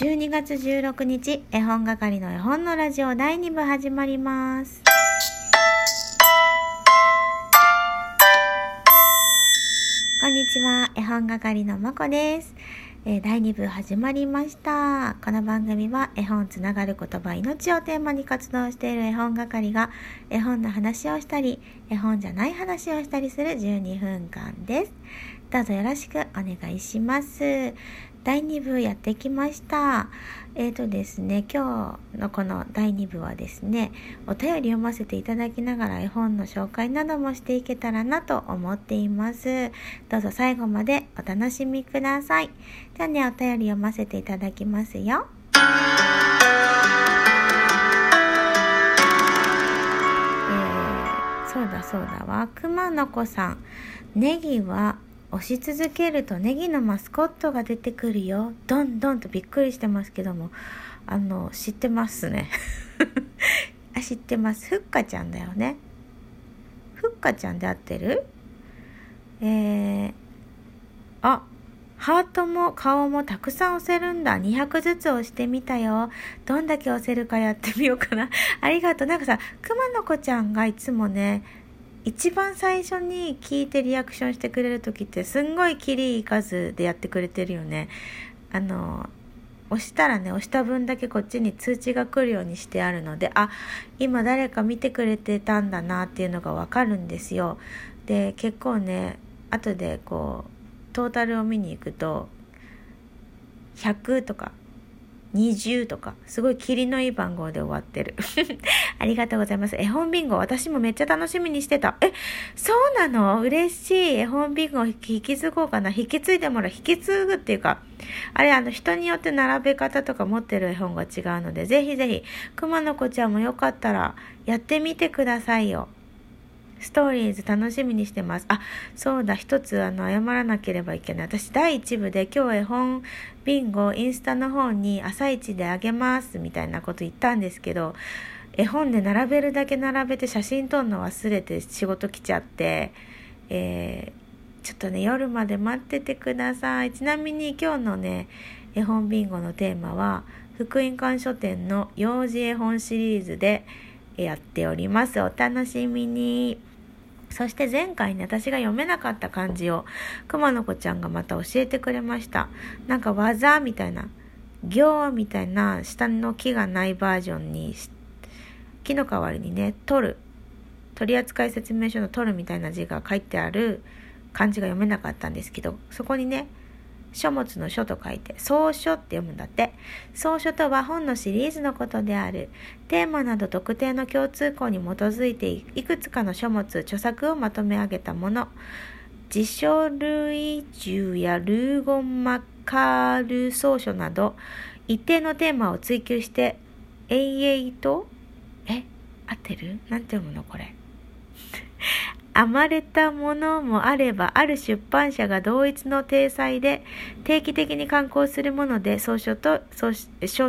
12月16日絵本係の絵本のラジオ第2部始まります。こんにちは、絵本係のまこです。第2部始まりました。この番組は絵本つながる言葉命をテーマに活動している絵本係が絵本の話をしたり絵本じゃない話をしたりする12分間です。どうぞよろしくお願いします。第2部やってきました。ですね、今日のこの第2部はですね、お便り読ませていただきながら絵本の紹介などもしていけたらなと思っています。どうぞ最後までお楽しみください。じゃあね、お便り読ませていただきますよ。そうだわ、熊の子さん、ネギは押し続けるとネギのマスコットが出てくるよ。どんどんとびっくりしてますけども、知ってますね。知ってます。ふっかちゃんだよね。ふっかちゃんで合ってる？ハートも顔もたくさん押せるんだ。200ずつ押してみたよ。どんだけ押せるかやってみようかな。ありがとう。なんかさ、熊の子ちゃんがいつもね、一番最初に聞いてリアクションしてくれる時ってすんごいキリいい数でやってくれてるよね。押したらね、押した分だけこっちに通知が来るようにしてあるので、あ、今誰か見てくれてたんだなっていうのがわかるんですよ。で、結構ね、後でこうトータルを見に行くと100とか20とかすごいキリのいい番号で終わってる。ありがとうございます。絵本ビンゴ、私もめっちゃ楽しみにしてた。そうなの？嬉しい。絵本ビンゴ引き継ごうかな。引き継ぐっていうか、あれ、人によって並べ方とか持ってる絵本が違うので、ぜひぜひ熊の子ちゃんもよかったらやってみてくださいよ。ストーリーズ楽しみにしてます。あ、そうだ、一つ謝らなければいけない。私第1部で今日絵本ビンゴインスタの方に朝一であげますみたいなこと言ったんですけど、絵本で並べるだけ並べて写真撮るの忘れて仕事来ちゃって、ちょっとね、夜まで待っててください。ちなみに今日のね、絵本ビンゴのテーマは福音館書店の幼児絵本シリーズでやっております。お楽しみに。そして前回ね、私が読めなかった漢字を熊の子ちゃんがまた教えてくれました。なんか技みたいな、行みたいな、下の木がないバージョンに、木の代わりにね、取扱説明書の取るみたいな字が書いてある漢字が読めなかったんですけど、そこにね、書物の書と書いて草書って読むんだって。草書とは本のシリーズのことである。テーマなど特定の共通項に基づいていくつかの書物著作をまとめ上げたもの。辞書類集やルーゴンマカール草書など一定のテーマを追求して永遠と合ってる？なんて読むのこれ。編まれたものもあれば、ある出版社が同一の体裁で定期的に刊行するもので草書と称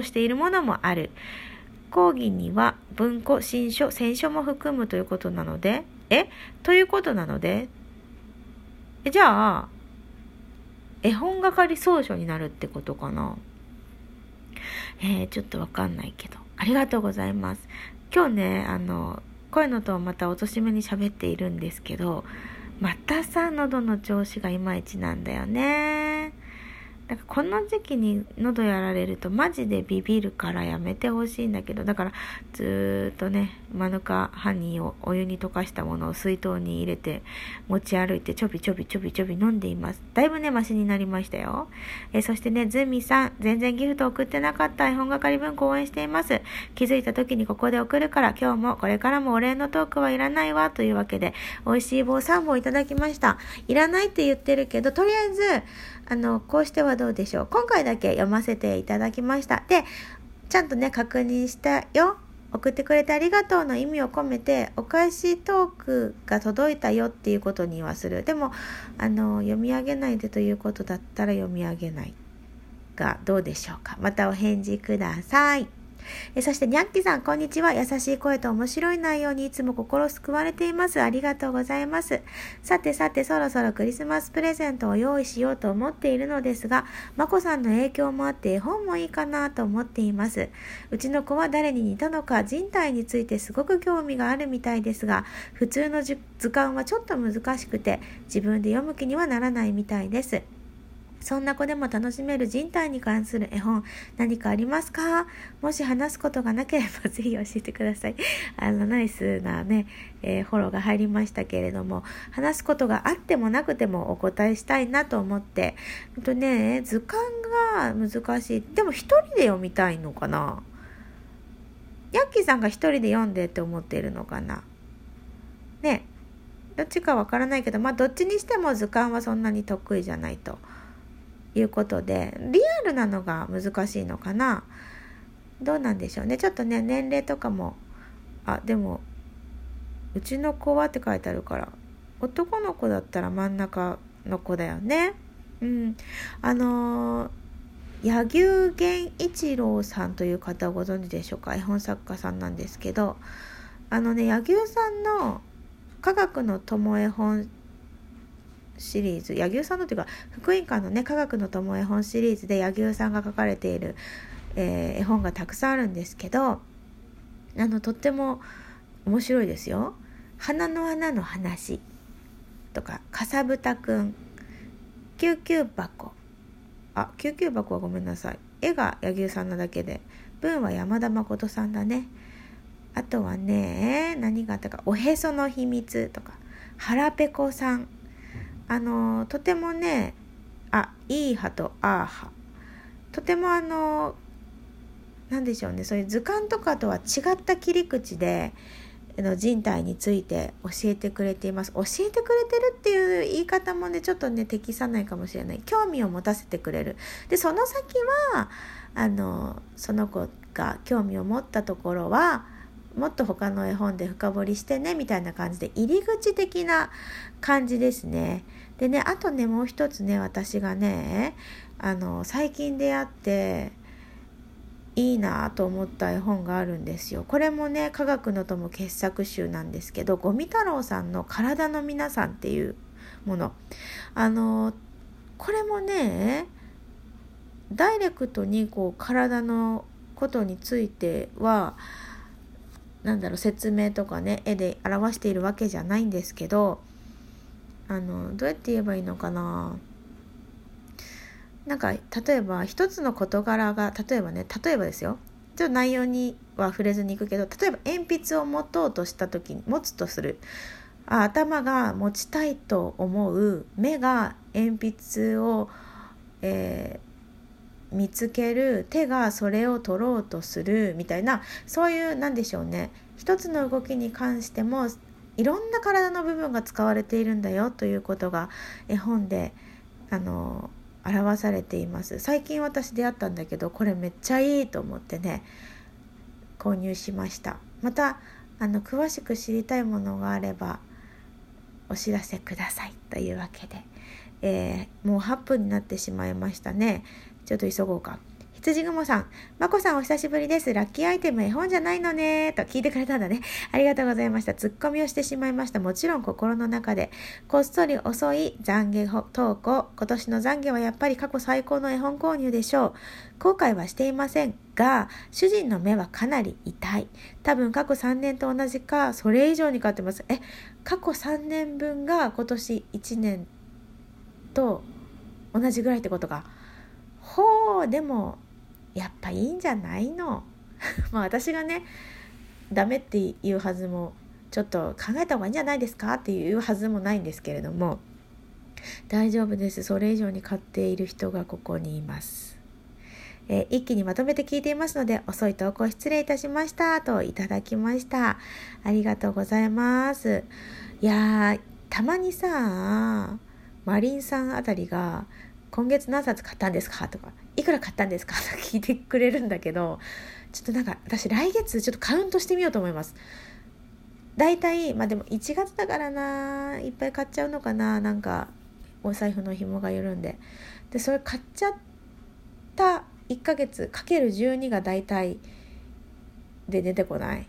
しているものもある。講義には文庫、新書、選書も含むということなので、じゃあ絵本係草書になるってことかな。ちょっとわかんないけど、ありがとうございます。今日ね、声のとまたおとしめに喋っているんですけど、またさ、喉の調子がいまいちなんだよね。なんかこの時期に喉やられるとマジでビビるからやめてほしいんだけど、だからずっとね、マヌカハニーをお湯に溶かしたものを水筒に入れて持ち歩いてちょびちょび飲んでいます。だいぶね、マシになりましたよ。そしてね、ズミさん、全然ギフト送ってなかった絵本係文庫応援しています。気づいた時にここで送るから、今日もこれからもお礼のトークはいらないわ、というわけで美味しい棒3本いただきました。いらないって言ってるけど、とりあえずこうしてはどうでしょう。今回だけ読ませていただきました。で、ちゃんとね、確認したよ。送ってくれてありがとうの意味を込めて、お返しトークが届いたよっていうことにはする。でも、読み上げないでということだったら読み上げないがどうでしょうか。またお返事ください。そしてにゃっきさん、こんにちは。優しい声と面白い内容にいつも心救われています。ありがとうございます。さて、そろそろクリスマスプレゼントを用意しようと思っているのですが、まこさんの影響もあって絵本もいいかなと思っています。うちの子は誰に似たのか、人体についてすごく興味があるみたいですが、普通の図鑑はちょっと難しくて自分で読む気にはならないみたいです。そんな子でも楽しめる人体に関する絵本、何かありますか？もし話すことがなければぜひ教えてください。ナイスなね、フォローが入りましたけれども、話すことがあってもなくてもお答えしたいなと思って、図鑑が難しい。でも一人で読みたいのかな？ヤッキーさんが一人で読んでって思っているのかな？ね、どっちかわからないけど、どっちにしても図鑑はそんなに得意じゃないと。いうことで、リアルなのが難しいのかな。どうなんでしょうね。ちょっとね、年齢とかも、でもうちの子はって書いてあるから、男の子だったら真ん中の子だよね。柳生源一郎さんという方をご存知でしょうか。絵本作家さんなんですけど、柳生さんの科学の友絵本シリーズ、柳生さんのというか福音館のね、科学の友絵本シリーズで柳生さんが書かれている、絵本がたくさんあるんですけど、とっても面白いですよ。花の穴の話とか、かさぶたくん、救急箱、救急箱はごめんなさい、絵が柳生さんなだけで文は山田誠さんだね。あとはね、何があったか、おへその秘密とか、腹ペコさん、とてもね、いい派とあー派、とてもなんでしょうね、そういう図鑑とかとは違った切り口で人体について教えてくれています。教えてくれてるっていう言い方もね、ちょっとね適さないかもしれない。興味を持たせてくれる。で、その先はその子が興味を持ったところはもっと他の絵本で深掘りしてねみたいな感じで、入り口的な感じですね。でね、あとね、もう一つね、私がね最近出会っていいなと思った絵本があるんですよ。これもね、科学の友傑作集なんですけど、五味太郎さんの体の皆さんっていうもの、これもねダイレクトにこう体のことについては説明とかね、絵で表しているわけじゃないんですけど、どうやって言えばいいのかな。例えば一つの事柄が、例えばですよ、ちょっと内容には触れずにいくけど、例えば鉛筆を持とうとした時に、持つとする、頭が持ちたいと思う、目が鉛筆を、見つける、手がそれを取ろうとするみたいな、そういう一つの動きに関してもいろんな体の部分が使われているんだよということが絵本で表されています。最近私出会ったんだけど、これめっちゃいいと思ってね購入しました。また詳しく知りたいものがあればお知らせくださいというわけで、もう8分になってしまいましたね。ちょっと急ごうか。羊雲さん、まこさんお久しぶりです。ラッキーアイテム絵本じゃないのねと聞いてくれたんだね。ありがとうございました。ツッコミをしてしまいました。もちろん心の中で。こっそり遅い懺悔投稿。今年の懺悔はやっぱり過去最高の絵本購入でしょう。後悔はしていませんが、主人の目はかなり痛い。多分過去3年と同じか、それ以上に買ってます。過去3年分が今年1年と同じぐらいってことか。ほう、でもやっぱいいんじゃないの私がねダメって言うはずも、ちょっと考えた方がいいんじゃないですかっていうはずもないんですけれども、大丈夫です。それ以上に買っている人がここにいます。一気にまとめて聞いていますので、遅い投稿失礼いたしましたといただきました。ありがとうございます。いや、たまにさ、マリンさんあたりが今月何冊買ったんですかとか、いくら買ったんですかとか聞いてくれるんだけど、ちょっと私来月ちょっとカウントしてみようと思います。だいたいでも1月だからな、いっぱい買っちゃうのかな。お財布の紐が緩んで、でそれ買っちゃった1ヶ月 ×12 がだいたいで出てこない、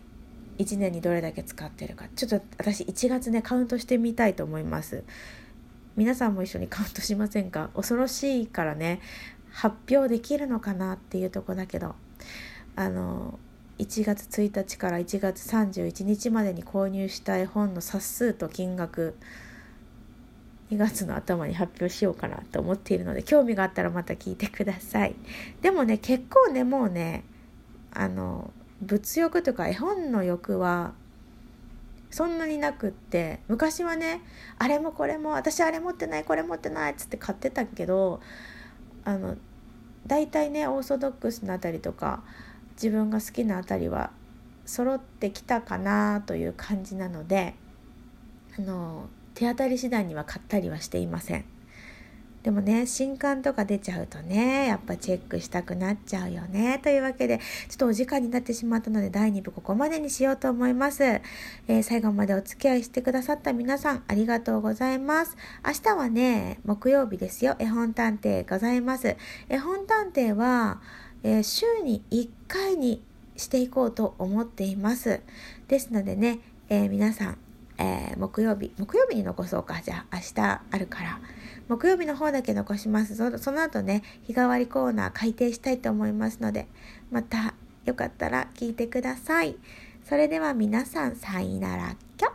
1年にどれだけ使ってるか、ちょっと私1月ねカウントしてみたいと思います。皆さんも一緒にカウントしませんか？恐ろしいからね、発表できるのかなっていうとこだけど、1月1日から1月31日までに購入したい本の冊数と金額、2月の頭に発表しようかなと思っているので、興味があったらまた聞いてください。でもね、結構ね、もうね、物欲とか絵本の欲はそんなになくって、昔はね、あれもこれも、私あれ持ってないこれ持ってないっつって買ってたけど、だいたいねオーソドックスなあたりとか自分が好きなあたりは揃ってきたかなという感じなので、手当たり次第には買ったりはしていません。でもね、新刊とか出ちゃうとね、やっぱチェックしたくなっちゃうよね。というわけで、ちょっとお時間になってしまったので、第2部ここまでにしようと思います。最後までお付き合いしてくださった皆さん、ありがとうございます。明日はね、木曜日ですよ。絵本探偵ございます。絵本探偵は、週に1回にしていこうと思っています。ですのでね、皆さん、木曜日に残そうか。じゃあ明日あるから木曜日の方だけ残します。その後ね、日替わりコーナー改定したいと思いますので、またよかったら聞いてください。それでは皆さん、さいならきょ。